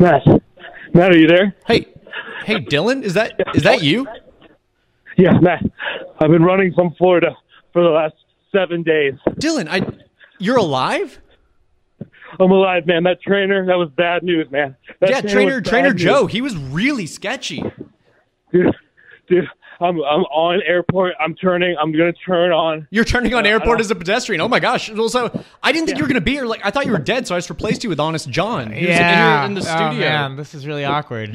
Matt, are you there? Hey, Dillon, is that you? Yeah, Matt. I've been running from Florida for the last 7 days. Dillon, you're alive? I'm alive, man. That trainer, that was bad news, man. Trainer Joe, he was really sketchy. Dude, I'm on airport. I'm going to turn on. You're turning on airport as a pedestrian. Oh my gosh. Also, I didn't think you were going to be here. Like, I thought you were dead, so I just replaced you with Honest John. He was in the studio. Oh, man, this is really awkward.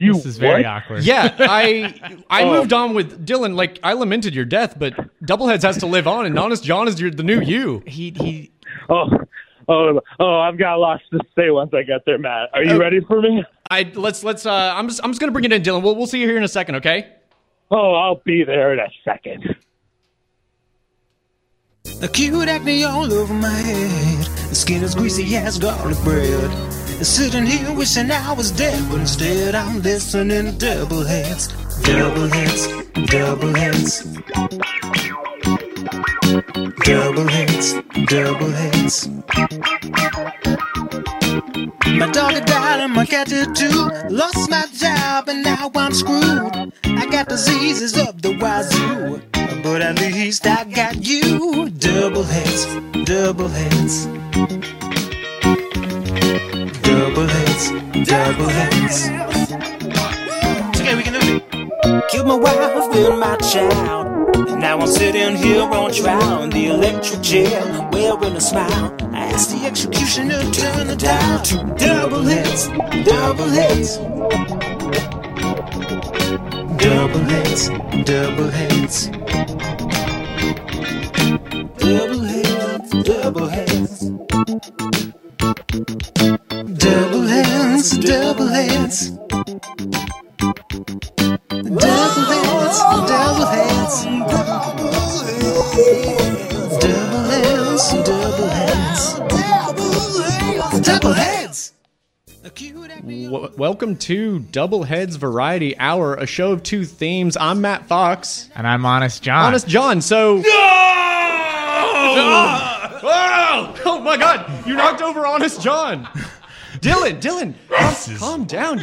This is very awkward. Yeah, I moved on with Dillon. Like, I lamented your death, but Doubleheads has to live on, and Honest John is the new you. He. Oh! I've got lots to say once I get there, Matt. Are you ready for me? Let's. I'm just gonna bring it in, Dillon. We'll see you here in a second, okay? Oh, I'll be there in a second. The cute acne all over my head. The skin is greasy as garlic bread. I'm sitting here wishing I was dead, but instead I'm listening to double heads, double heads, double heads. Double heads, double heads. My daughter died and my cat did too. Lost my job and now I'm screwed. I got diseases of the wazoo, but at least I got you. Double heads, double heads. Double heads, double heads. Okay, we can do it. Killed my wife and my child. And now I'm sitting here on trial in the electric chair, wearing a smile. I asked the executioner to turn the dial to double hits, double hits. Double hits, double hits. Double hits, double hits. Double hits, double hits. Double heads, double heads. Double heads, double heads. Double heads. Welcome to Double Heads Variety Hour, a show of two themes. I'm Matt Fox. And I'm Honest John. So. No! Oh my God! You knocked over Honest John. Dillon, calm down.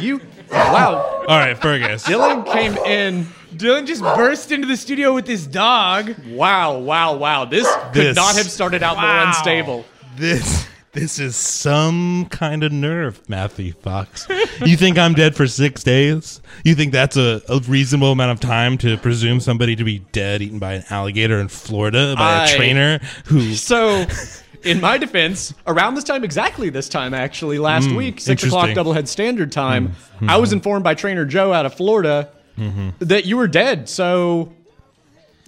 Wow. All right, Fergus. Dillon came in. Dillon just burst into the studio with this dog. Wow. This could not have started out more unstable. This is some kind of nerve, Matthew Fox. You think I'm dead for 6 days? You think that's a reasonable amount of time to presume somebody to be dead, eaten by an alligator in Florida by a trainer who... So... In my defense, around this time, actually, last week, 6 o'clock Doublehead Standard Time, I was informed by Trainer Joe out of Florida that you were dead. So,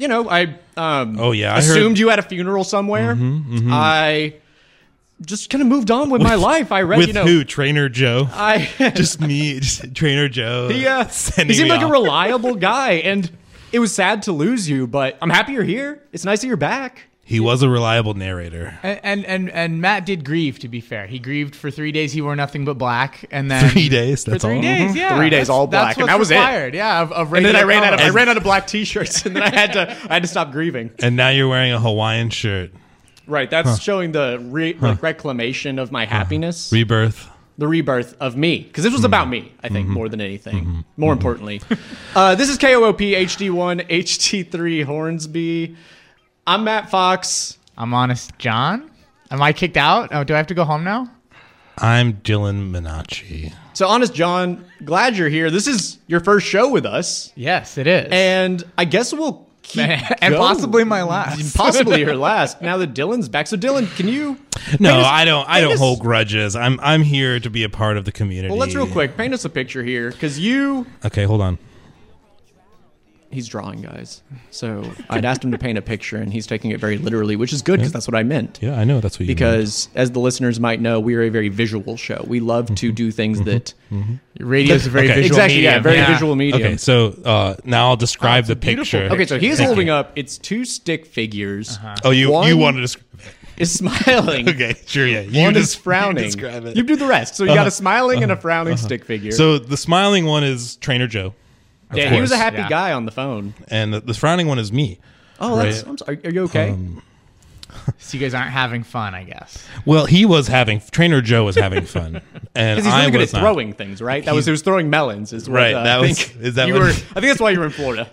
I assumed you had a funeral somewhere. I just kind of moved on with my life. I read, who? Trainer Joe? Trainer Joe. He seemed like a reliable guy, and it was sad to lose you, but I'm happy you're here. It's nice that you're back. He was a reliable narrator. And Matt did grieve, to be fair. He grieved for 3 days. He wore nothing but black. And then 3 days, that's all. 3 days, yeah. 3 days, all black. That's and that was it. Yeah, of and then I ran, I ran out of black T-shirts, and then I had to stop grieving. And now you're wearing a Hawaiian shirt. Right, that's showing the reclamation of my happiness. Rebirth. The rebirth of me, because this was about me, I think, more than anything. More importantly. This is KOOP HD1 HT3 Hornsby. I'm Matt Fox. I'm Honest John. Am I kicked out? Oh, do I have to go home now? I'm Dillon Minacci. So, Honest John, glad you're here. This is your first show with us. Yes, it is. And I guess we'll keep and going. Possibly my last. Possibly your last. Now that Dillon's back. So, Dillon, can you... No, I don't hold grudges. I'm here to be a part of the community. Well, let's real quick paint us a picture here, because you... Okay, hold on. He's drawing, guys. So I'd asked him to paint a picture, and he's taking it very literally, which is good, because that's what I meant. Yeah, I know. That's what you meant. Because as the listeners might know, we are a very visual show. We love to do things that... Radio is a very visual medium. Exactly, very visual medium. Okay, so now I'll describe the picture. Okay, so he's holding up... It's two stick figures. Oh, you want to describe it. Is smiling. Okay, sure, yeah. One is frowning. Describe it. You do the rest. So you got a smiling and a frowning stick figure. So the smiling one is Trainer Joe. Yeah, he was a happy guy on the phone. And the frowning one is me. Oh, right? I'm sorry. Are you okay? So you guys aren't having fun, I guess. Well, he was having, Trainer Joe was having fun. Because he's really good at throwing things, right? That was, he was throwing melons. Is what, right. I think that's why you were in Florida.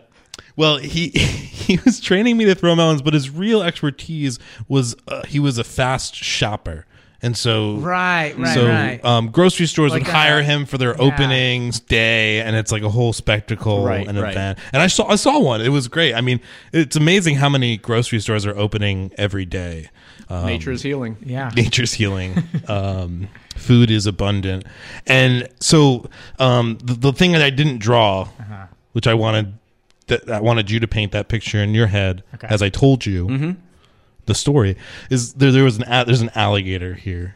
Well, he was training me to throw melons, but his real expertise was he was a fast shopper. And so, grocery stores would hire him for their openings day, and it's like a whole spectacle and event. And I saw one. It was great. I mean, it's amazing how many grocery stores are opening every day. Nature's healing. Yeah. Nature's healing. Food is abundant. And so the thing that I didn't draw, which I wanted you to paint that picture in your head, as I told you. Mm-hmm. The story is there's an alligator here.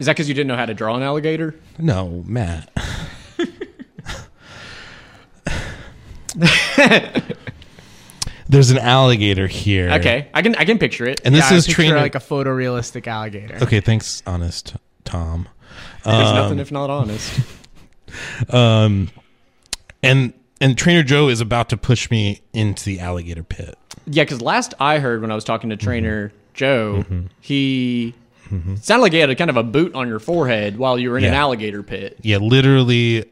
Is that because you didn't know how to draw an alligator? No, Matt. There's an alligator here. Okay, I can picture it. And this is Trainer, like a photorealistic alligator. Okay, thanks, Honest Tom. There's nothing if not honest. And Trainer Joe is about to push me into the alligator pit. Yeah, because last I heard when I was talking to Trainer Joe, he sounded like he had a kind of a boot on your forehead while you were in an alligator pit. Yeah, literally,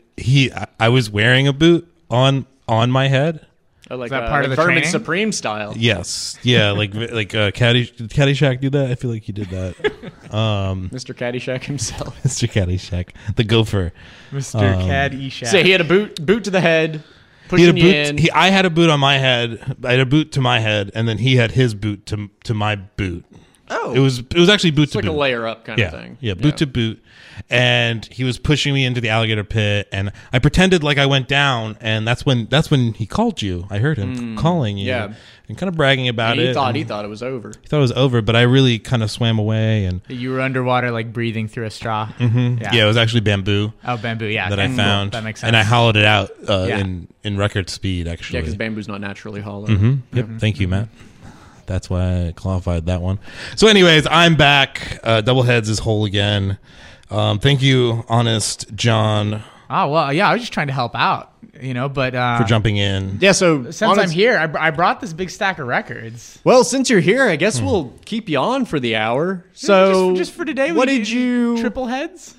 I was wearing a boot on my head. Oh, like, is that part of the Vermin Supreme style? Yes, yeah, like Caddyshack did that. I feel like he did that. Mr. Caddyshack himself, Mr. Caddyshack, the gopher, Mr. Caddyshack. So he had a boot to the head. He had a boot, I had a boot on my head. I had a boot to my head, and then he had his boot to my boot. Oh, it was actually boot to boot. It's like a layer up kind of thing. Yeah, boot to boot. And he was pushing me into the alligator pit, and I pretended like I went down, and that's when he called you. I heard him calling you, and kind of bragging about it. He thought it was over. He thought it was over, but I really kind of swam away, and you were underwater, like breathing through a straw. Mm-hmm. Yeah, it was actually bamboo. Oh, bamboo, yeah, that bamboo, I found. That makes sense. And I hollowed it out in record speed, actually. Yeah, because bamboo's not naturally hollow. Mm-hmm. Yep. Mm-hmm. Thank you, Matt. That's why I qualified that one. So anyways, I'm back. Double Heads is whole again. Thank you, Honest John. Oh, well, yeah, I was just trying to help out, but... for jumping in. Yeah, so... Since I'm here, I brought this big stack of records. Well, since you're here, I guess we'll keep you on for the hour. So... Just for today, what did you... Triple heads?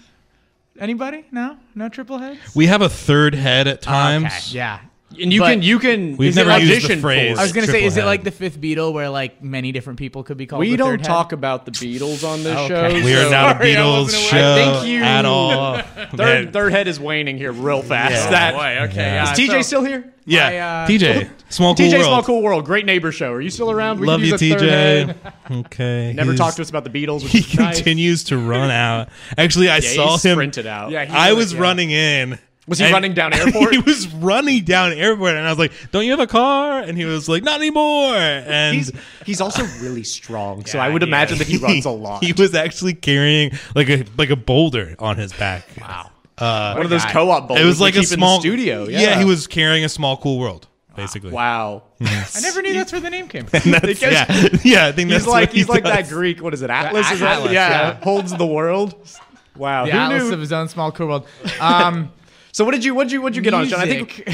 Anybody? No? No triple heads? We have a third head at times. Okay, yeah. And you can. We've never used the phrase. I was going to say, is it like the fifth Beatle, where like many different people could be called? We don't talk about the Beatles on this show. We are not a Beatles show at all. Third head is waning here real fast. Is TJ still here? Yeah, TJ. Small Cool World. Great neighbor show. Are you still around? Love you, TJ. Okay. Never talked to us about the Beatles. He continues to run out. Actually, I saw him sprinted out. I was running in. Was he running down airport? He was running down airport, and I was like, "Don't you have a car?" And he was like, "Not anymore." And he's also really strong, so I would imagine that he runs a lot. He was actually carrying like a boulder on his back. Wow, one of those co-op boulders. It was like a small studio. Yeah, he was carrying a small Cool World. Basically. Wow. I never knew that's where the name came from. I think that's like he's like that Greek. What is it? Atlas. Holds the world. Wow, the Atlas of his own small Cool World. So what did you get on, John? I think.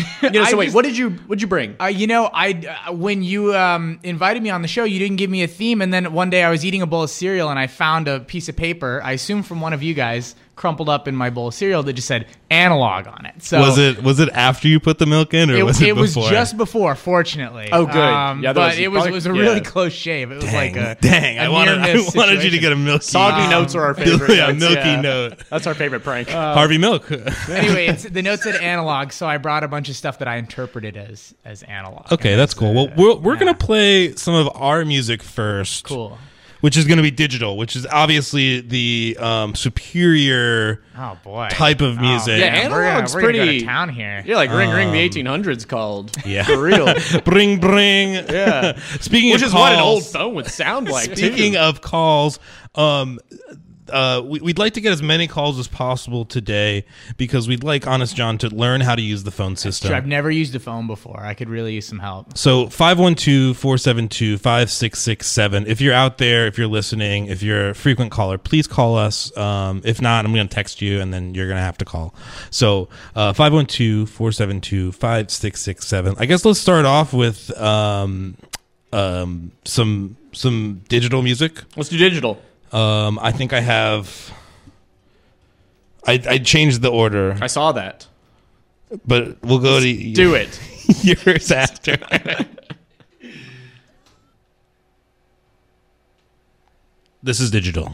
What did you bring? When you invited me on the show, you didn't give me a theme, and then one day I was eating a bowl of cereal and I found a piece of paper, I assume from one of you guys, crumpled up in my bowl of cereal that just said analog on it. So was it after you put the milk in, or was it before? It was just before, fortunately. Oh, good. It was a really close shave. It was I wanted you to get a milky. Soggy notes are our favorite. Milky note. That's our favorite prank. Harvey Milk. Anyway, the note said analog, so I brought a bunch of stuff that I interpreted as analog. Okay, that's cool. Well, we're gonna play some of our music first. Cool. Which is going to be digital, which is obviously the superior type of music. Yeah, analog's pretty. We're going to go to town here. Yeah, like ring, the 1800s called. Yeah. For real. Bring. Yeah. Speaking of calls. Which is what an old phone would sound like, Speaking of calls, we'd like to get as many calls as possible today because we'd like Honest John to learn how to use the phone system. Sure, I've never used a phone before. I could really use some help. So 512-472-5667. If you're out there, if you're listening, if you're a frequent caller, please call us. If not, I'm going to text you, and then you're going to have to call. So 512-472-5667. I guess let's start off with some some digital music. Let's do digital. I think I have... I changed the order. I saw that. But we'll go to... Do it. Yours after. This is digital.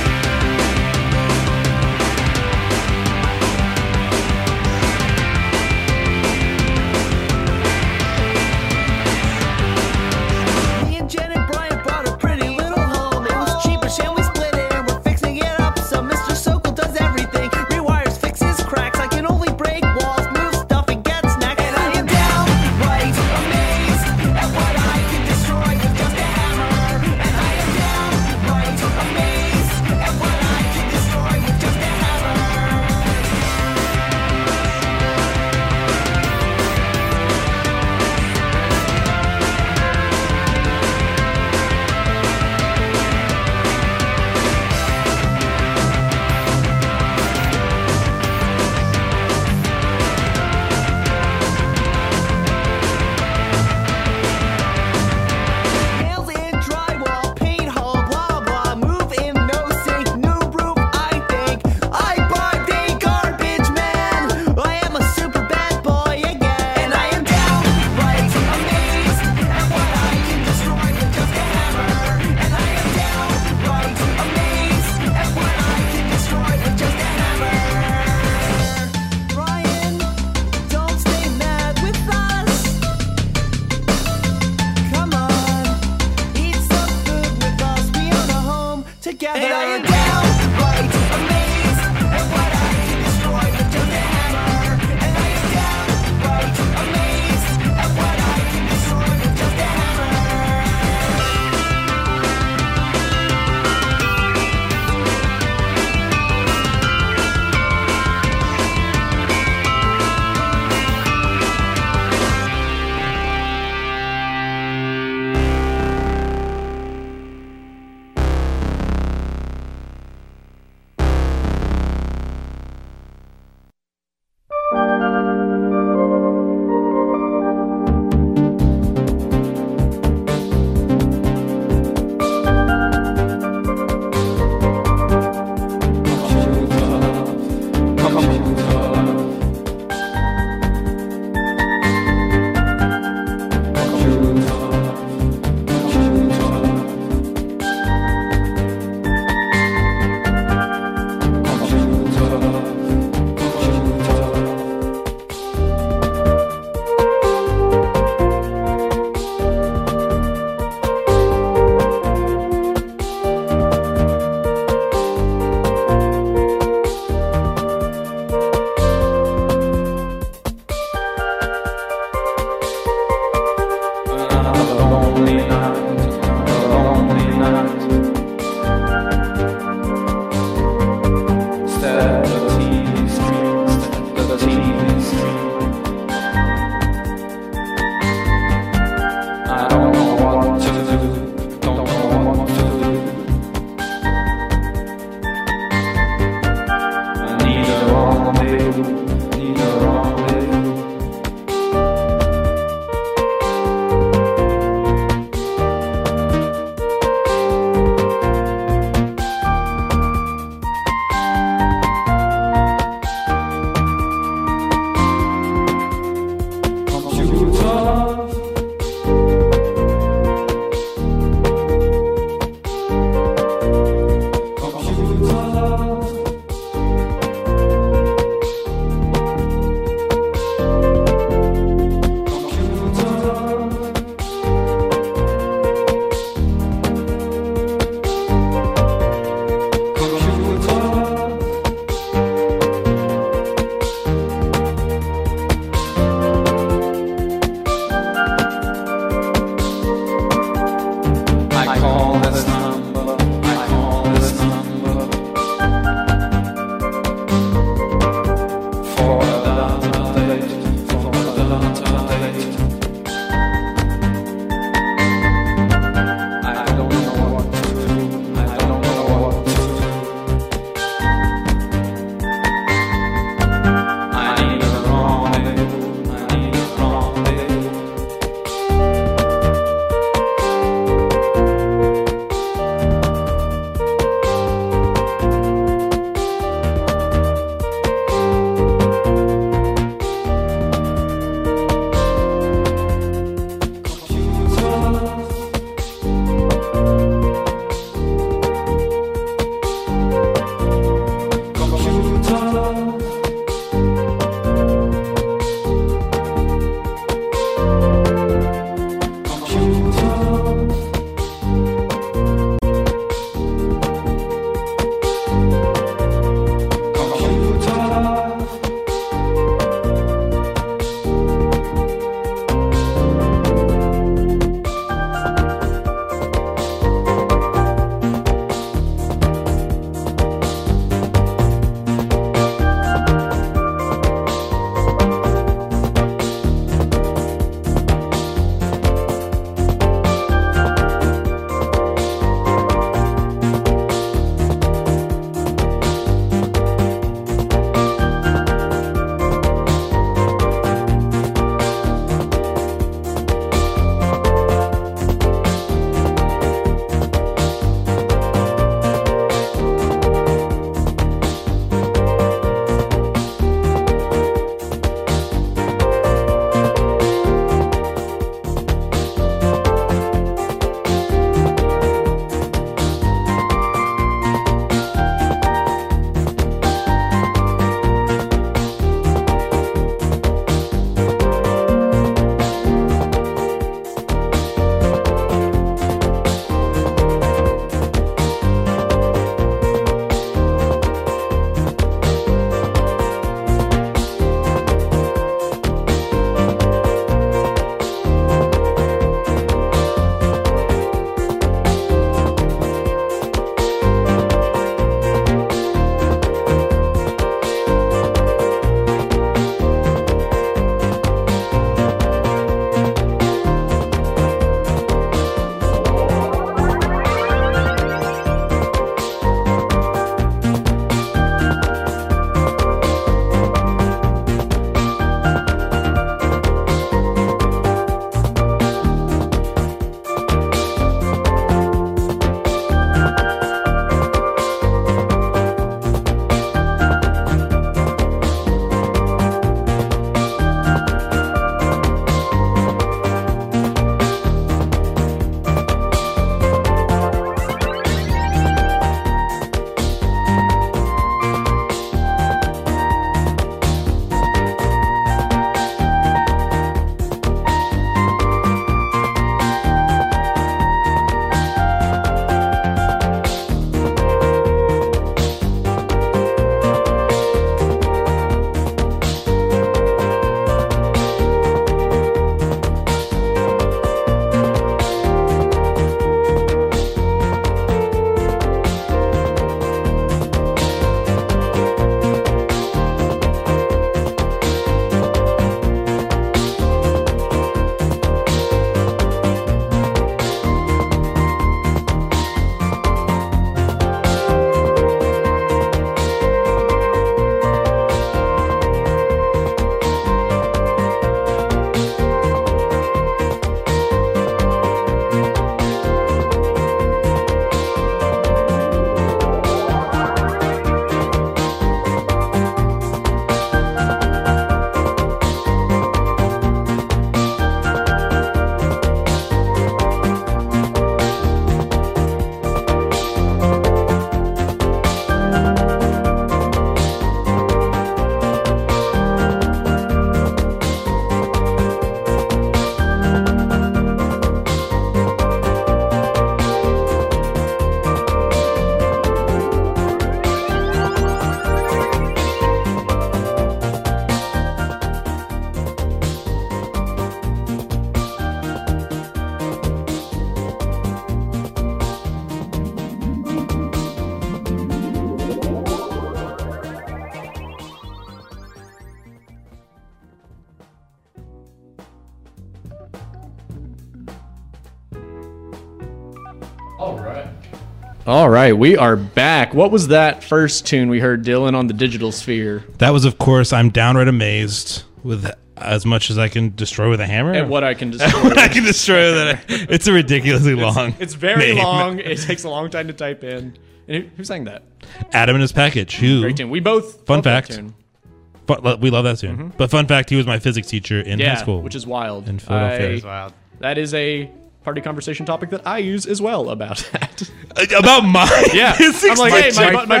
All right, we are back. What was that first tune we heard, Dylan, on the digital sphere? That was, of course, I'm Downright Amazed with As Much As I Can Destroy With a Hammer. And What I Can Destroy. What I Can Destroy. It's a ridiculously long name. It's very long. It takes a long time to type in. And who sang that? Adam and His Package. Who? Great tune. We both. Fun fact. We love that tune. Mm-hmm. But fun fact, he was my physics teacher in high school. Which is wild. In Philadelphia. That is wild. That is a party conversation topic that I use as well about that. About mine? Yeah. I'm like, hey, my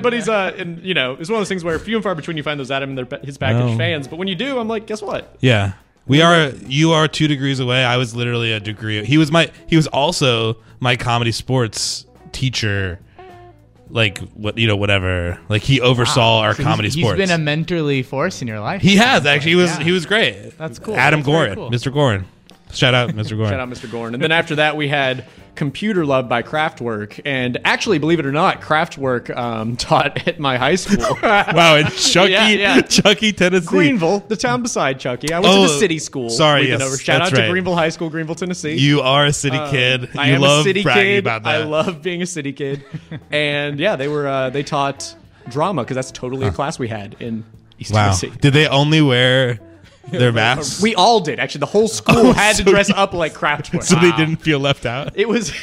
buddy's, and, you know, it's one of those things where few and far between you find those Adam and his package fans. But when you do, I'm like, guess what? Yeah. You are 2 degrees away. I was literally a degree. He was also my comedy sports teacher. Like, what, you know, whatever. Like, he oversaw our comedy sports. He's been a mentorly force in your life. He has, actually. He was great. That's cool. Adam Gorin. Cool. Mr. Gorin. Shout out, Mr. Gorin. Shout out, Mr. Gorin. And then after that, we had Computer Love by Kraftwerk. And actually, believe it or not, Kraftwerk taught at my high school. Wow, in Chucky, Chucky, Tennessee. Greeneville, the town beside Chucky. I went to the city school. Sorry, yes. Shout out to Greeneville High School, Greeneville, Tennessee. You are a city kid. I am a city kid. About that. I love being a city kid. And yeah, they taught drama because that's totally a class we had in East Tennessee. Did they only wear their masks? We all did, actually. The whole school had to dress up like Kraftwerk. So they didn't feel left out? It was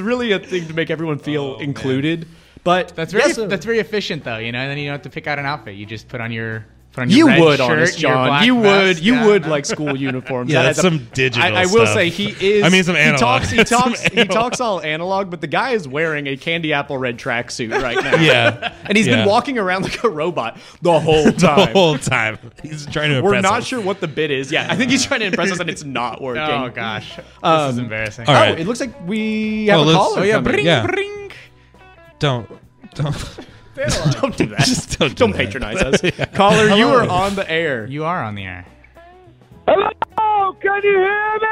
really a thing to make everyone feel included. Man. But that's very that's very efficient, though. You know, and then you don't have to pick out an outfit. You just put on your red shirt, Honest John. You would, vest, like school uniforms. Yeah, that's some digital stuff. I will say he is. I mean, some analog. He talks all analog, but the guy is wearing a candy apple red tracksuit right now. Yeah, and he's been walking around like a robot the whole time. He's trying to. We're not sure what the bit is. Yeah, I think he's trying to impress us, and it's not working. Oh gosh, this is embarrassing. All right. It looks like we have a caller. Bring. Don't. Don't do that. Just don't patronize us. Caller, you are on the air. You are on the air. Hello, can you hear me?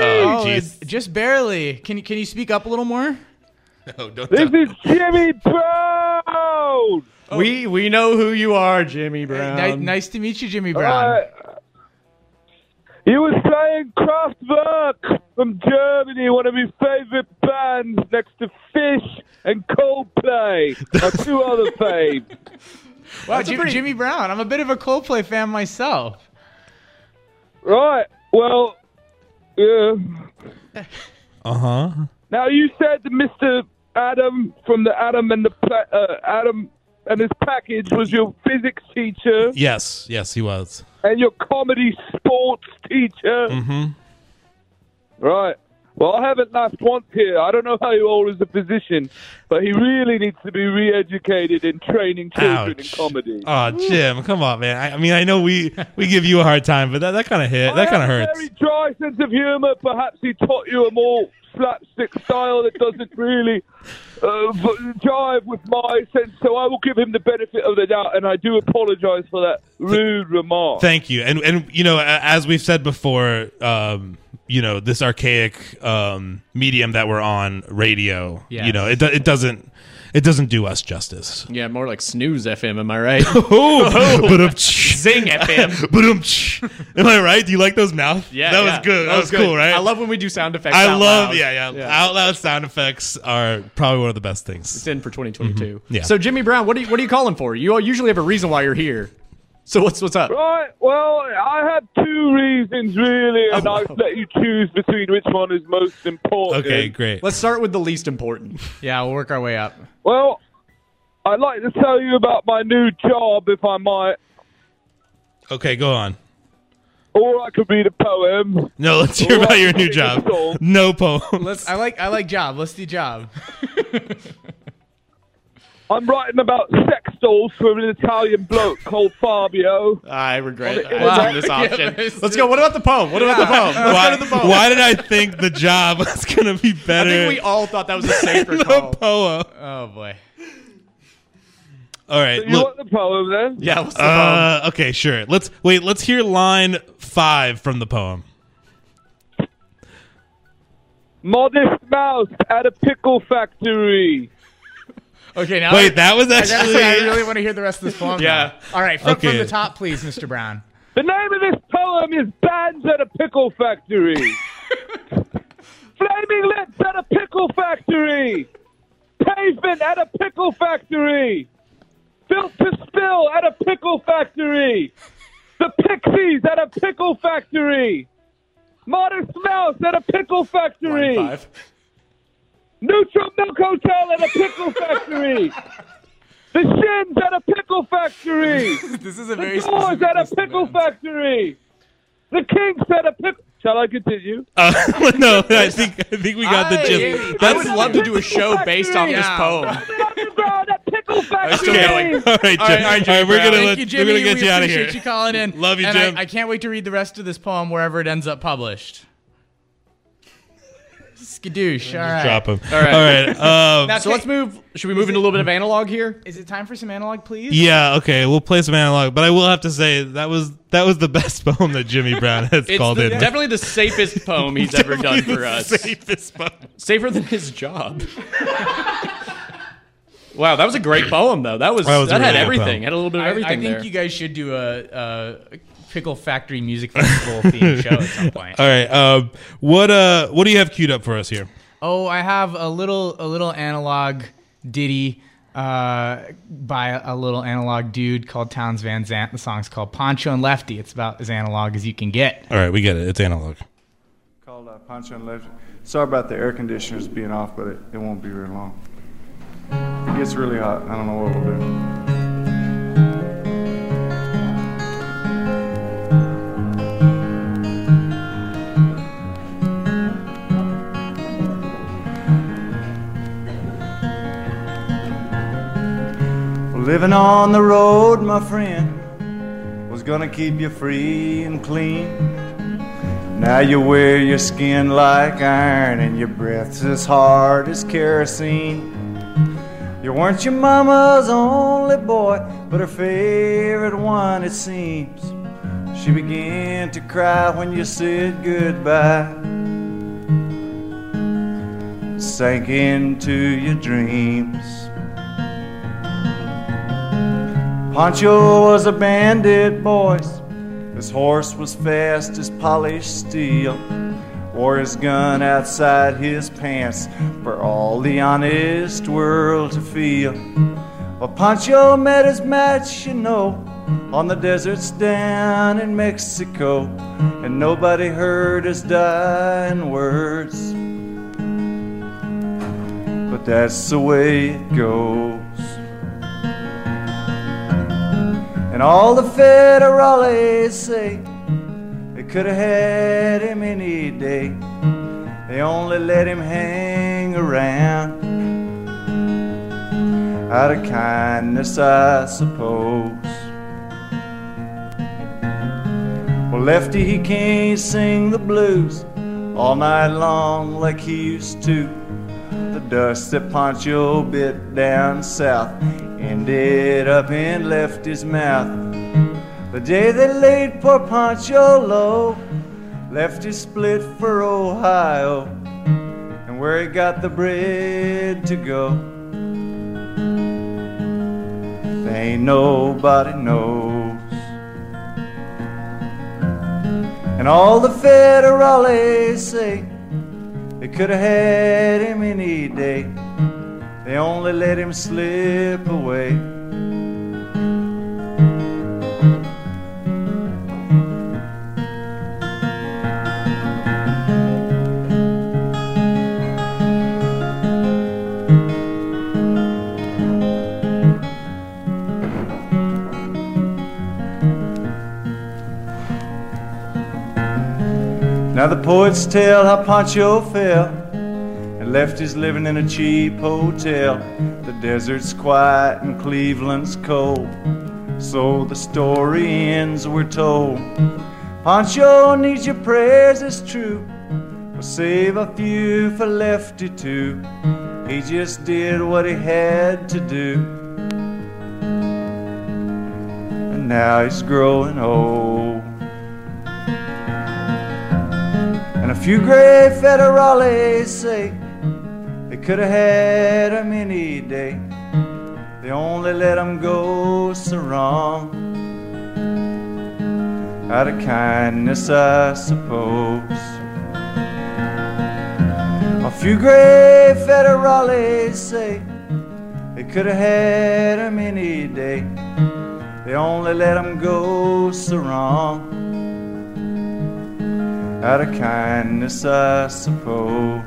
Oh, geez. Just barely. Can you speak up a little more? No, don't. This is Jimmy Brown. We know who you are, Jimmy Brown. Nice to meet you, Jimmy Brown. You were saying Kraftwerk from Germany, one of my favorite bands, next to Fish and Coldplay, or two other faves. Wow, Jimmy Brown. I'm a bit of a Coldplay fan myself. Right. Well, yeah. Uh-huh. Now, you said that Mr. Adam from the Adam and His Package was your physics teacher. Yes, he was. And your comedy sports teacher. Mm-hmm. Right. Well, I haven't laughed once here. I don't know how you all is a physician, but he really needs to be re-educated in training children in comedy. Oh, Jim, come on, man. I mean, I know we give you a hard time, but that kind of hit. That kind of hurts. A very dry sense of humor. Perhaps he taught you a more slapstick style that doesn't really jive with my sense, so I will give him the benefit of the doubt, and I do apologize for that rude remark. Thank you. And you know, as we've said before, you know, this archaic medium that we're on, radio, you know, it doesn't do us justice. Yeah, more like Snooze FM, am I right? Zing FM. Am I right? Do you like those mouths? Yeah. That was good. That was cool, right? I love when we do sound effects out loud. Out loud sound effects are probably one of the best things. It's in for 2022. Mm-hmm. Yeah. So, Jimmy Brown, what are you calling for? You usually have a reason why you're here. So what's up? Right, well, I have two reasons, really, and I'll let you choose between which one is most important. Okay, great. Let's start with the least important. Yeah, we'll work our way up. Well, I'd like to tell you about my new job, if I might. Okay, go on. Or I could read a poem. No, let's hear about your new job. No poem. I like job. Let's do job. I'm writing about sex dolls from an Italian bloke called Fabio. I regret this option. Let's go. What about the poem? Why did I think the job was going to be better? I think we all thought that was a safer call. Poem. Oh, boy. All right. So you want the poem, then? Yeah, what's the poem? Okay, sure. Let's hear line 5 from the poem. Modest Mouse at a pickle factory. Okay, now that was actually. I really want to hear the rest of this poem. Yeah. All right, from the top, please, Mr. Brown. The name of this poem is Bands at a Pickle Factory. Flavor flaming lips at a pickle factory. Pavement at a pickle factory. Built to spill at a pickle factory. The Pixies at a pickle factory. Modest Mouse at a pickle factory. Neutral Milk Hotel at a pickle factory. The Shins at a pickle factory. This is a very The Doors at a pickle factory. The Kinks at a pickle. Shall I continue? No, I think we got the gist. I would love to do a show based on this poem. Okay. All right, Jim. We're going to get you out of here. Appreciate you calling in. Love you, Jim. I can't wait to read the rest of this poem wherever it ends up published. Skadoosh. All right. Drop him. All right. So let's move. Should we move into a little bit of analog here? Is it time for some analog, please? Yeah. Okay. We'll play some analog. But I will have to say that was the best poem that Jim E. Brown has called in. Definitely the safest poem he's ever done for us. Safest poem. Safer than his job. Wow, that was a great poem, though. That had everything. It had a little bit of everything there. I think you guys should do a Pickle Factory Music Festival themed show at some point. All right. What do you have queued up for us here? Oh, I have a little analog ditty by a little analog dude called Townes Van Zandt. The song's called Poncho and Lefty. It's about as analog as you can get. All right, we get it. It's analog. Called Poncho and Lefty. Sorry about the air conditioners being off, but it won't be very long. It gets really hot. I don't know what we'll do. Well, living on the road, my friend, was gonna keep you free and clean. Now you wear your skin like iron and your breath's as hard as kerosene. You weren't your mama's only boy, but her favorite one, it seems. She began to cry when you said goodbye. Sank into your dreams. Poncho was a bandit, boys. His horse was fast as polished steel. Wore his gun outside his pants for all the honest world to feel. Well, Poncho met his match, you know, on the deserts down in Mexico, and nobody heard his dying words. But that's the way it goes. And all the federales say could have had him any day. They only let him hang around out of kindness, I suppose. Well, Lefty, he can't sing the blues all night long like he used to. The dust that Poncho bit down south ended up in Lefty's mouth. The day they laid poor Poncho low, Lefty split for Ohio, and where he got the bread to go, ain't nobody knows. And all the federales say they could have had him any day. They only let him slip away. Now the poets tell how Poncho fell and left his living in a cheap hotel. The desert's quiet and Cleveland's cold, so the story ends, we're told. Poncho needs your prayers, it's true. We'll save a few for Lefty too. He just did what he had to do, and now he's growing old. And a few gray federales say they could have had him any day. They only let him go so wrong out of kindness, I suppose. A few gray federales say they could have had him any day. They only let him go so wrong, out of kindness, I suppose.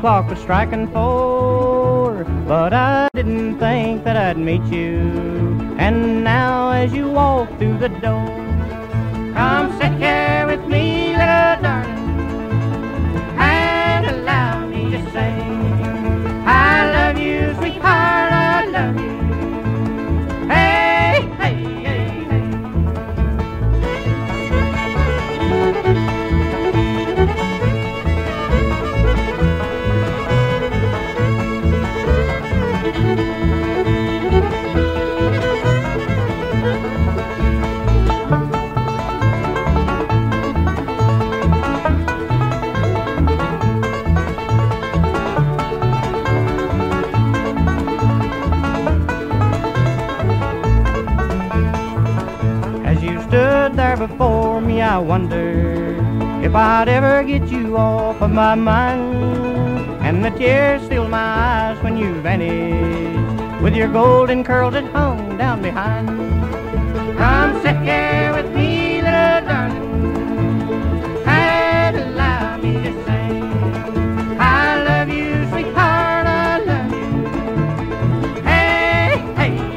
Clock was striking 4, but I didn't think that I'd meet you. And now as you walk through the door, come sit here with me, little darling, and allow me to say, I love you, sweetheart, I love you. Hey, hey, hey, hey. Before me, I wonder if I'd ever get you off of my mind. And the tears fill my eyes when you vanish, with your golden curls that hung down behind. Come sit here with me, little darling, and allow me to say, I love you, sweetheart, I love you. Hey, hey.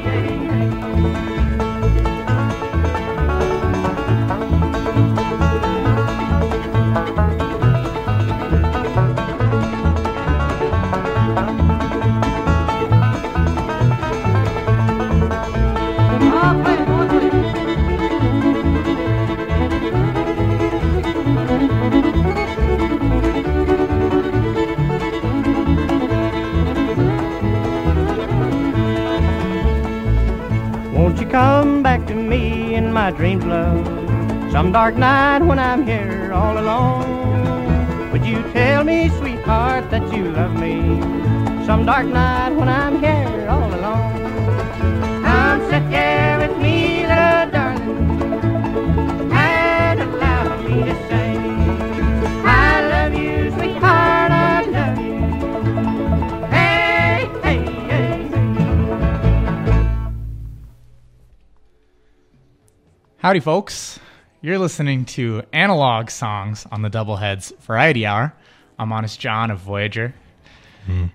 Come back to me in my dreams, love, some dark night when I'm here all alone. Would you tell me, sweetheart, that you love me, some dark night when I'm here all alone? Come sit here with me, little darling, and allow me to say, I love you, sweetheart, I love you. Howdy, folks. You're listening to Analog Songs on the Double Heads Variety Hour. I'm Honest John of Voyager.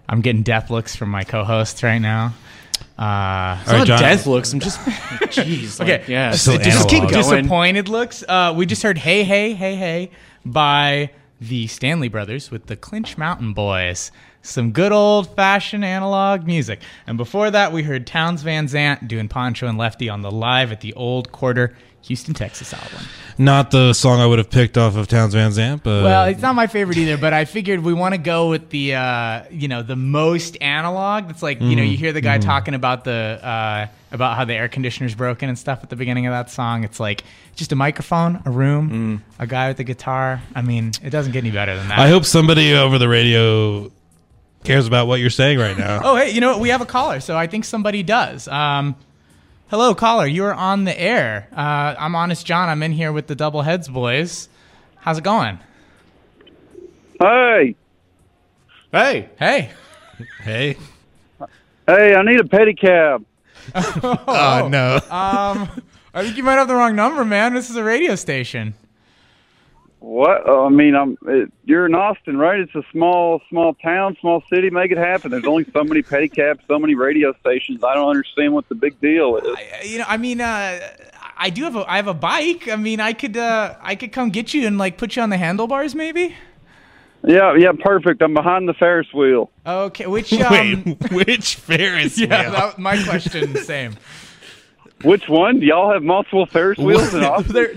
I'm getting death looks from my co-hosts right now. It's not death looks. I'm just... Jeez. Okay. Like, yeah. Just keep disappointed looks. We just heard Hey, Hey, Hey, Hey by the Stanley Brothers with the Clinch Mountain Boys. Some good old-fashioned analog music. And before that, we heard Townes Van Zandt doing Poncho and Lefty on the Live at the Old Quarter Houston, Texas album. Not the song I would have picked off of Townes Van Zandt, but... Well, it's not my favorite either, but I figured we want to go with the, the most analog. That's like, you hear the guy talking about the about how the air conditioner's broken and stuff at the beginning of that song. It's like just a microphone, a room, a guy with a guitar. I mean, it doesn't get any better than that. I hope somebody over the radio cares about what you're saying right now. Oh, hey, you know what? We have a caller, so I think somebody does. Hello, caller. You are on the air. I'm Honest John. I'm in here with the Double Heads Boys. How's it going? Hey. Hey. Hey. Hey. Hey, I need a pedicab. Oh, no. I think you might have the wrong number, man. This is a radio station. What? I mean, you're in Austin, right? It's a small town, small city. Make it happen. There's only so many pedicabs, so many radio stations. I don't understand what the big deal is. I have a bike. I mean, I could come get you and like put you on the handlebars, maybe. Yeah, perfect. I'm behind the Ferris wheel. Okay, which which Ferris wheel? Yeah, my question. Same. Which one? Do y'all have multiple Ferris wheels in Austin? There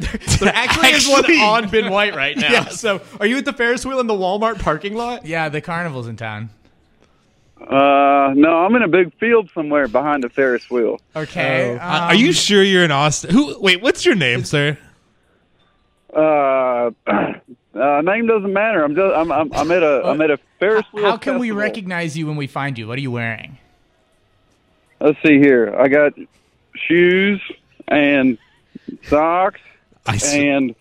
actually is one on Ben White right now. Yeah. So are you at the Ferris wheel in the Walmart parking lot? Yeah, the carnival's in town. No, I'm in a big field somewhere behind a Ferris wheel. Okay. Are you sure you're in Austin? Who? Wait, what's your name, sir? Name doesn't matter. I'm at a Ferris wheel. How can festival. We recognize you when we find you? What are you wearing? Let's see here. I got shoes and socks and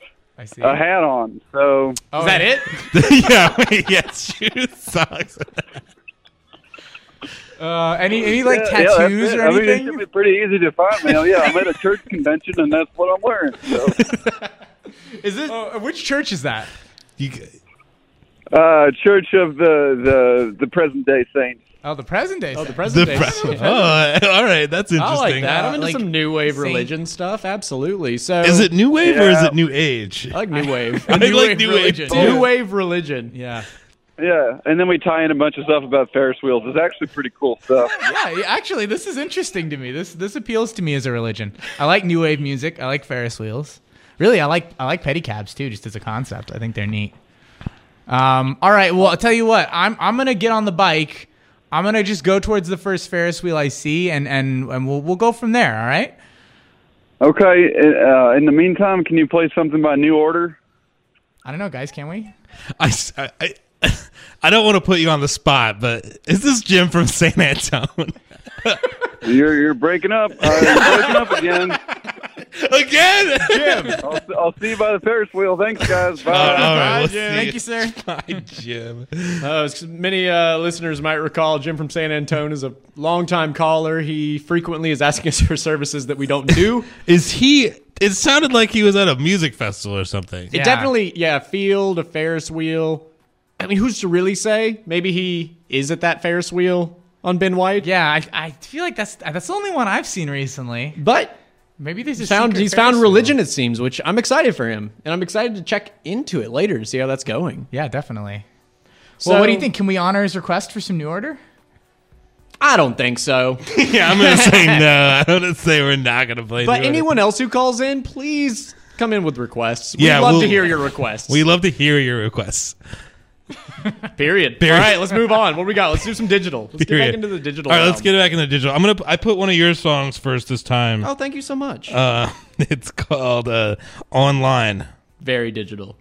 a hat on. So is that it? Yeah, shoes, socks. Any like tattoos or anything? I mean, it should be pretty easy to find me. Yeah, I'm at a church convention, and that's what I'm wearing. So. Is this which church is that? Church of the Present Day Saints. Oh, the Present Day Saints. Oh, the Present Day Saints. All right, that's interesting. I like that. I'm into some new wave religion stuff. Absolutely. So, is it new wave or is it new age? I like new wave. New wave religion. Yeah. Yeah, and then we tie in a bunch of stuff about Ferris wheels. It's actually pretty cool stuff. Yeah, actually, this is interesting to me. This appeals to me as a religion. I like new wave music. I like Ferris wheels. Really, I like pedicabs too, just as a concept. I think they're neat. All right, well, I'll tell you what. I'm gonna get on the bike. I'm gonna just go towards the first Ferris wheel I see, and we'll go from there. All right. Okay. In the meantime, can you play something by New Order? I don't know, guys. Can we? I don't want to put you on the spot, but is this Jim from San Antone? You're breaking up. You're breaking up again. Again? Jim. I'll see you by the Ferris wheel. Thanks, guys. Bye. All right, bye, Jim. Thank you, sir. Bye, Jim. Many listeners might recall Jim from San Antone is a longtime caller. He frequently is asking us for services that we don't do. Is he... It sounded like he was at a music festival or something. Yeah. It definitely... Yeah, a Ferris wheel... I mean, who's to really say? Maybe he is at that Ferris wheel on Ben White. Yeah, I feel like that's the only one I've seen recently. But maybe there's a secret Ferris found religion, wheel. It seems, which I'm excited for him. And I'm excited to check into it later to see how that's going. Yeah, definitely. So, well, what do you think? Can we honor his request for some New Order? I don't think so. Yeah, I'm going to say no. I'm going to say we're not going to play But anyone else who calls in, please come in with requests. We'd love to hear your requests. We love to hear your requests. Period. All right, let's move on. What do we got? Let's do some digital. Let's get back into the digital. All right, let's get back into the digital. I put one of your songs first this time. Oh, thank you so much. It's called Online. Very digital.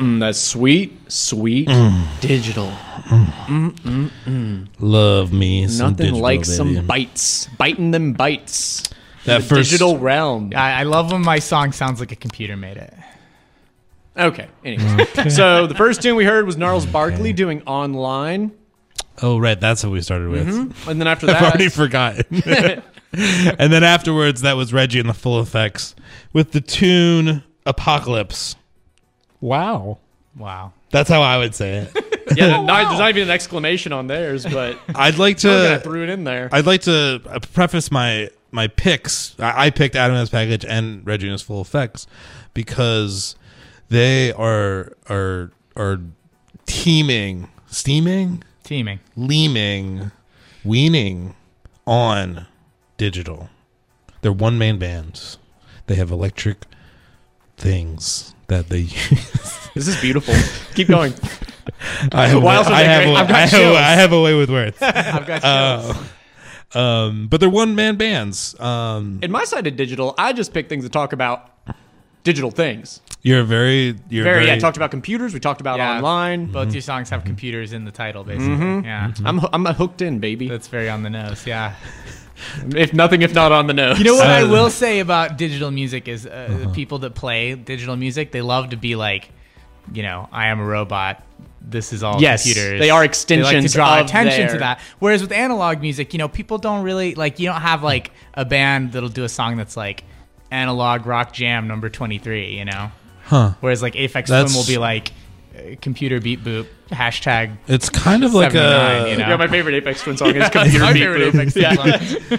That's sweet, sweet digital. Love me some nothing digital, like baby. Some bites, biting them bites. That the first digital realm. I love when my song sounds like a computer made it. Okay. Anyways, so the first tune we heard was Gnarls Barkley doing "Online." Oh, right. That's what we started with. Mm-hmm. And then after that, I've already forgotten. And then afterwards, that was Reggie and the Full Effects with the tune "Apocalypse." Wow. Wow. That's how I would say it. Yeah, there's not even an exclamation on theirs, but I'd like to throw it in there. I'd like to preface my picks. I picked Adam and His Package and Reggie and His Full Effects because they are leaning on digital. They're one man bands. They have electric things that they use. This is beautiful. Keep going. I have a way with words. I've got chills. But they're one man bands. In my side of digital, I just pick things to talk about digital things. You're very. Yeah, talked about computers. We talked about online. Both your songs have computers in the title, basically. Mm-hmm. Yeah, I'm hooked in, baby. That's very on the nose. Yeah. If nothing, if not on the nose. You know what I will say about digital music is the people that play digital music, they love to be like, you know, I am a robot. This is all computers. They are extensions. They like to draw attention to that. Whereas with analog music, you know, people don't really like. You don't have like a band that'll do a song that's like analog rock jam number 23. You know, whereas like Aphex Twin will be like computer beat boop #. It's kind of like a. You know? Yeah, my favorite Aphex Twin song is computer beat boop.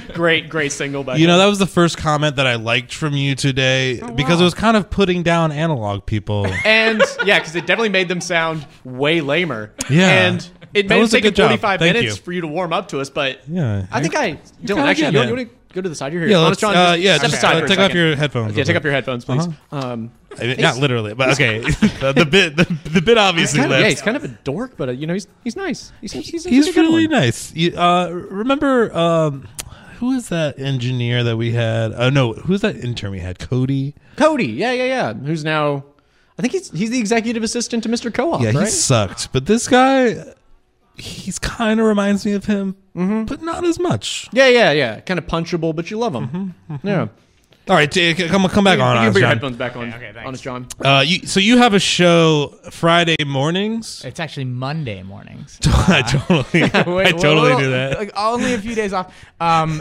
Yeah. great single. You know, that was the first comment that I liked from you today because it was kind of putting down analog people. And yeah, because it definitely made them sound way lamer. Yeah, and it made it take 45 minutes for you to warm up to us. But yeah, I think Dylan, actually, you want to go to the side here? Yeah, let's take off your headphones. Yeah, take off your headphones, please. Not literally, but okay. the bit obviously left. Yeah, he's kind of a dork, but you know he's nice. He's really nice. Remember who is that engineer that we had? No, who's that intern we had? Cody. Yeah. Who's now? I think he's the executive assistant to Mr. Co-op. Yeah, he sucked, but this guy, he's kind of reminds me of him, but not as much. Yeah. Kind of punchable, but you love him. Yeah. All right, come back on. You can put your headphones back on. Okay, thanks. Honest John. So you have a show Friday mornings? It's actually Monday mornings. I totally do that. Like only a few days off.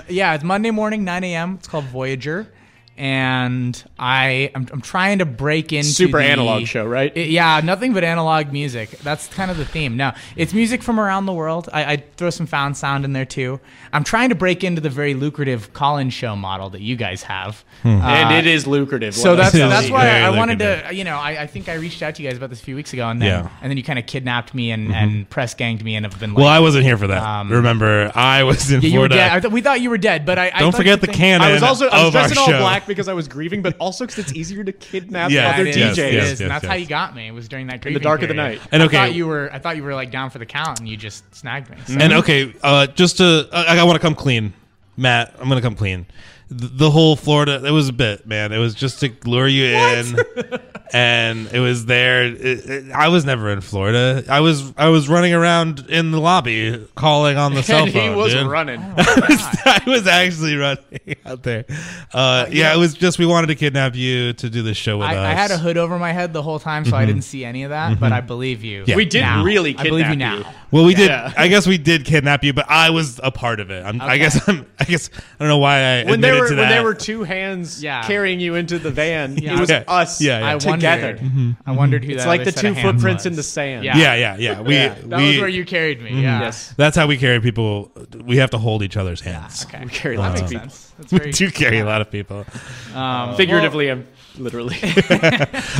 Yeah, it's Monday morning, 9 a.m. It's called Voyager. And I'm trying to break into super analog show, right? Nothing but analog music. That's kind of the theme. No, it's music from around the world. I throw some found sound in there too. I'm trying to break into the very lucrative call-in show model that you guys have, and it is lucrative. So that's why I wanted to, I think I reached out to you guys about this a few weeks ago, and then you kind of kidnapped me and press ganged me, and have been. Well, I wasn't here for that. Remember, I was in Florida. You were dead. We thought you were dead, but I don't forget the canon. I was dressed in all black. Because I was grieving, but also because it's easier to kidnap other DJs. Yes, and that's how you got me. It was during that grieving in the dark period. Of the night. And I thought you were like down for the count, and you just snagged me. So. And I want to come clean, Matt. I'm gonna come clean. The whole Florida, it was a bit, man. It was just to lure you in, and it was there. I was never in Florida. I was running around in the lobby calling on the cell phone. He was running. Oh, I was actually running out there. It was just we wanted to kidnap you to do this show with us. I had a hood over my head the whole time, so I didn't see any of that. But I believe you. Yeah. We did really kidnap you. I believe you now. Well, we did. Yeah. I guess we did kidnap you, but I was a part of it. I don't know why I. When there were two hands carrying you into the van, it was us together. I wondered who that was. It's like the two footprints in the sand. Yeah. That was where you carried me. Yeah. Yes. That's how we carry people. We have to hold each other's hands. Okay. We carry lots of people. We do carry a lot of people. Figuratively and literally.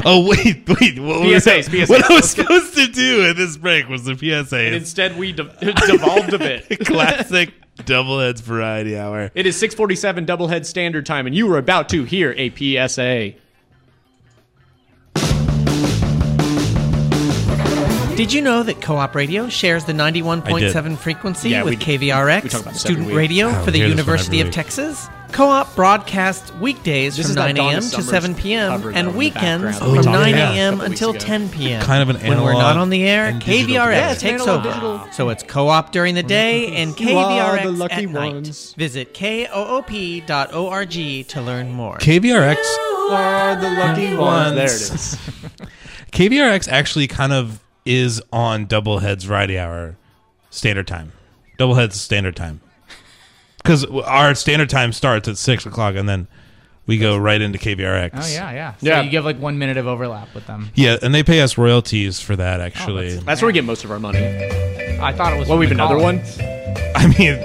Oh, wait. PSAs. What I was supposed to do at this break was the PSAs. And instead, we devolved a bit. Classic. Double Heads Variety Hour. It is 6:47 Double Heads Standard Time, and you are about to hear a PSA. Did you know that Co-op Radio shares the 91.7 frequency with KVRX, student radio for the University of Texas? Co-op broadcasts weekdays from 9 a.m. to 7 p.m. and weekends from 9 a.m. until 10 p.m. Kind of an analog. When we're not on the air, KVRX takes over. So it's Co-op during the day and KVRX at night. Visit koop.org to learn more. KVRX are the lucky ones. There it is. KVRX actually kind of is on Double Heads Variety Hour standard time. Double Heads standard time. Because our standard time starts at 6 o'clock, and then we go right into KVRX. Oh, yeah. So you give like 1 minute of overlap with them. Yeah, and they pay us royalties for that, actually. Oh, that's where we get most of our money. I thought it was... Well, we've another one? I mean,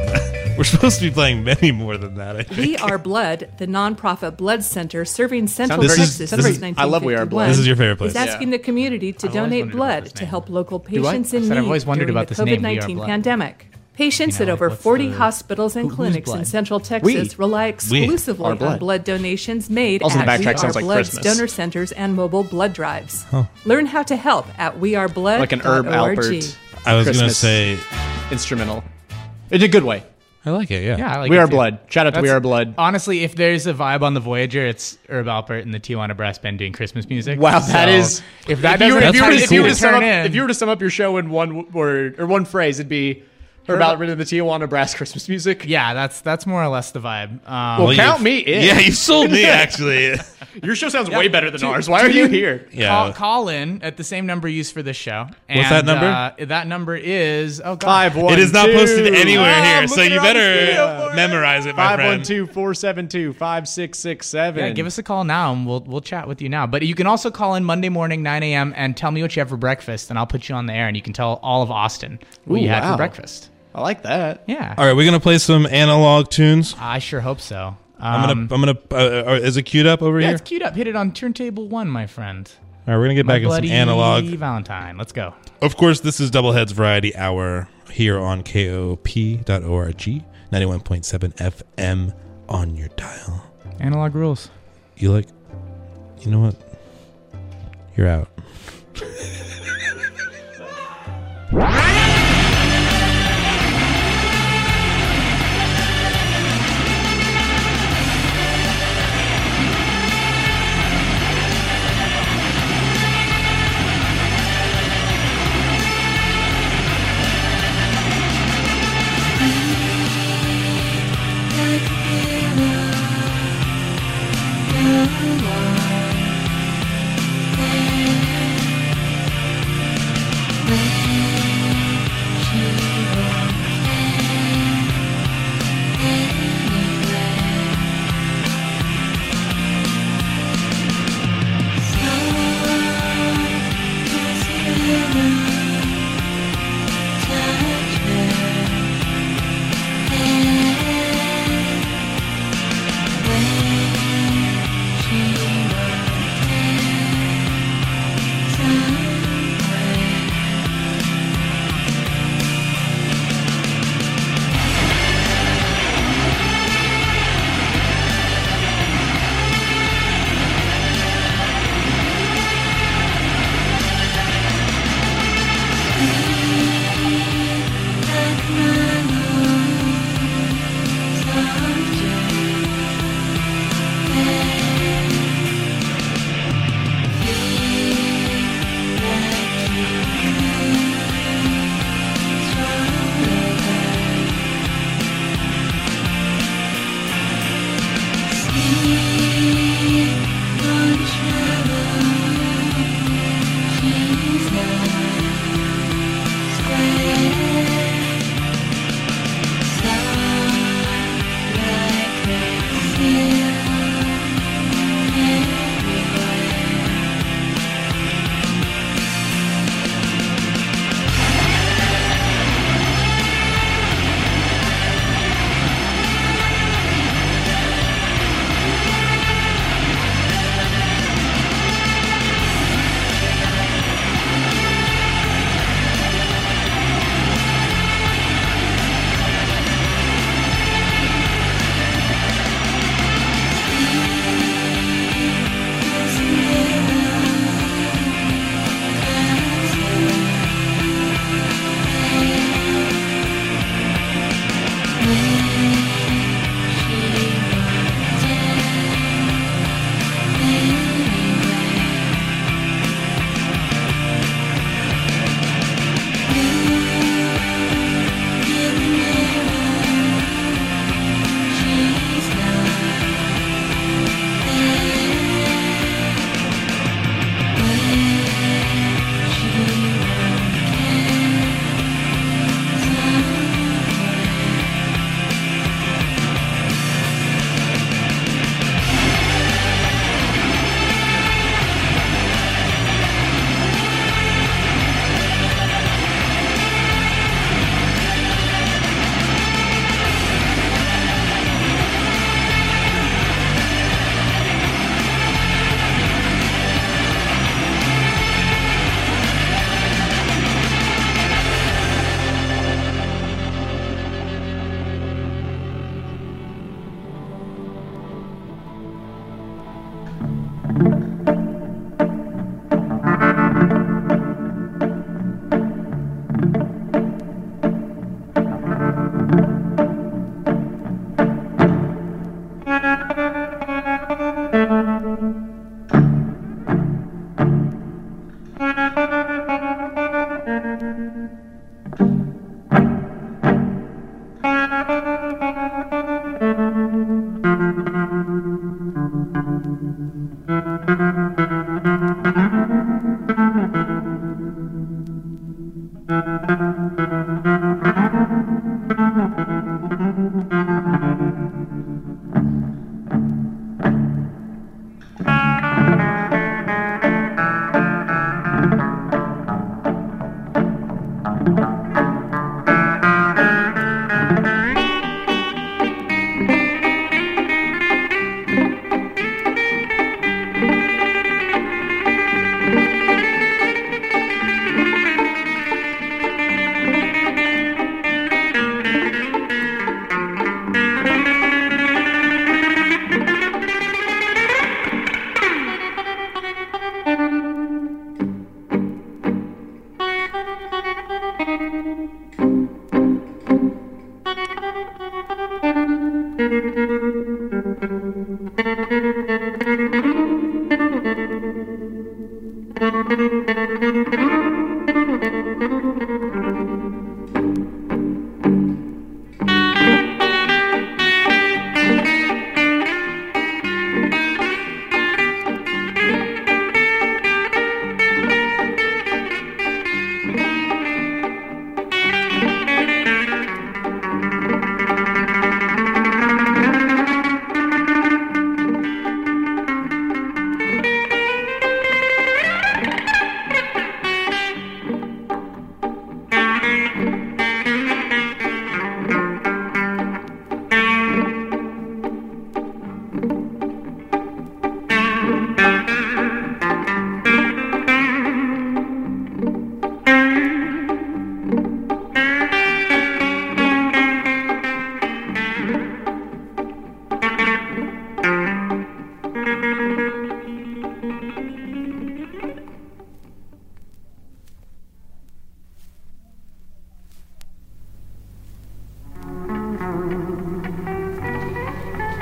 we're supposed to be playing many more than that, I think. We Are Blood, the nonprofit blood center serving Central Texas since 1951. I love We Are Blood. This is your favorite place. Is asking the community to donate blood to help local patients in need during the COVID-19 pandemic. Patients at over 40 hospitals and clinics in Central Texas rely exclusively on blood donations made at We Are Blood's donor centers and mobile blood drives. Huh. Learn how to help at weareblood.org. Like an Herb Alpert. I was going to say instrumental. It's a good way. I like it, yeah. I like We Are Blood. Shout out to We Are Blood. Honestly, if there's a vibe on the Voyager, it's Herb Alpert and the Tijuana Brass Band doing Christmas music. Wow, that is... If you were to sum up your show in one word or one phrase, it'd be... About rid of the Tijuana Brass Christmas music. Yeah, that's more or less the vibe. Well, count me in. Yeah, you sold me, actually. Your show sounds way better than ours. Why are you here? Yeah. Call in at the same number used for this show. And, what's that number? That number is... Oh, God. 512. It is not posted anywhere here, so you better memorize it, my friend. 512-472-5667. Yeah, give us a call now, and we'll chat with you now. But you can also call in Monday morning, 9 a.m., and tell me what you have for breakfast, and I'll put you on the air, and you can tell all of Austin what you had for breakfast. I like that. Yeah. All right, we're gonna play some analog tunes. I sure hope so. I'm gonna. Is it queued up over here? Yeah, it's queued up. Hit it on turntable one, my friend. All right, we're gonna get back in some analog. My Bloody Valentine. Let's go. Of course, this is Double Heads Variety Hour here on KOOP.org, 91.7 FM on your dial. Analog rules. You know what? You're out.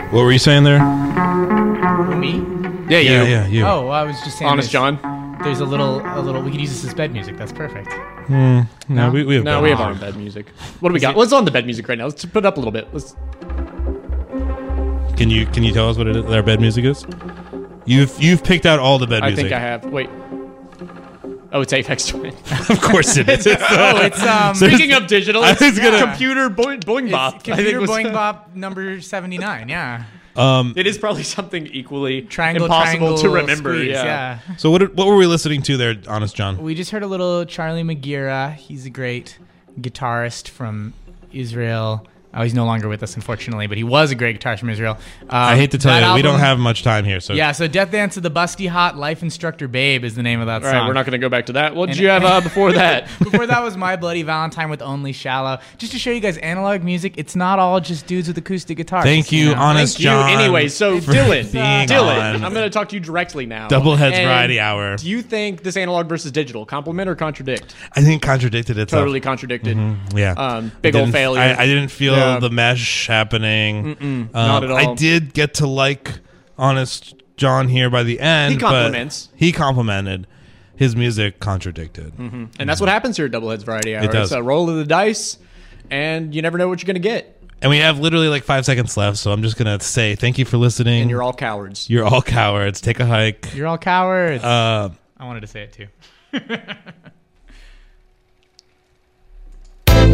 What were you saying there? Me? Yeah, you. Yeah, you. Oh, I was just saying. Honest John. There's a little. We could use this as bed music. That's perfect. No, we have. No, we have our own bed music. What do we got? What's on the bed music right now? Let's put it up a little bit. Let's. Can you tell us what our bed music is? You've picked out all the bed music. I think I have. Wait. Oh, it's Aphex Twin. Of course it is. Speaking of digital, Computer Boing Bop. Computer Boing Bop number 79, yeah. It is probably something equally impossible to remember. Squeeze, yeah. So what were we listening to there, Honest John? We just heard a little Charlie Megira. He's a great guitarist from Israel. Oh, he's no longer with us, unfortunately, but he was a great guitarist from Israel. I hate to tell you, we don't have much time here. So yeah, so Death Dance of the Busty Hot Life Instructor Babe is the name of that song. All right, we're not going to go back to that. What did you have before that? Before that was My Bloody Valentine with Only Shallow. Just to show you guys analog music, it's not all just dudes with acoustic guitars. Thank you, Honest John. Anyway, so Dillon, I'm going to talk to you directly now. Double Heads Variety Hour. Do you think this analog versus digital, complement or contradict? I think contradicted itself. Totally contradicted. Mm-hmm. Yeah. Big old failure. I didn't feel the mesh happening. Not at all. I did get to like Honest John here by the end. He complimented. His music contradicted. Mm-hmm. And that's what happens here at Double Heads Variety Hour. It does. It's a roll of the dice, and you never know what you're going to get. And we have literally like 5 seconds left, so I'm just going to say thank you for listening. And you're all cowards. You're all cowards. Take a hike. You're all cowards. I wanted to say it too.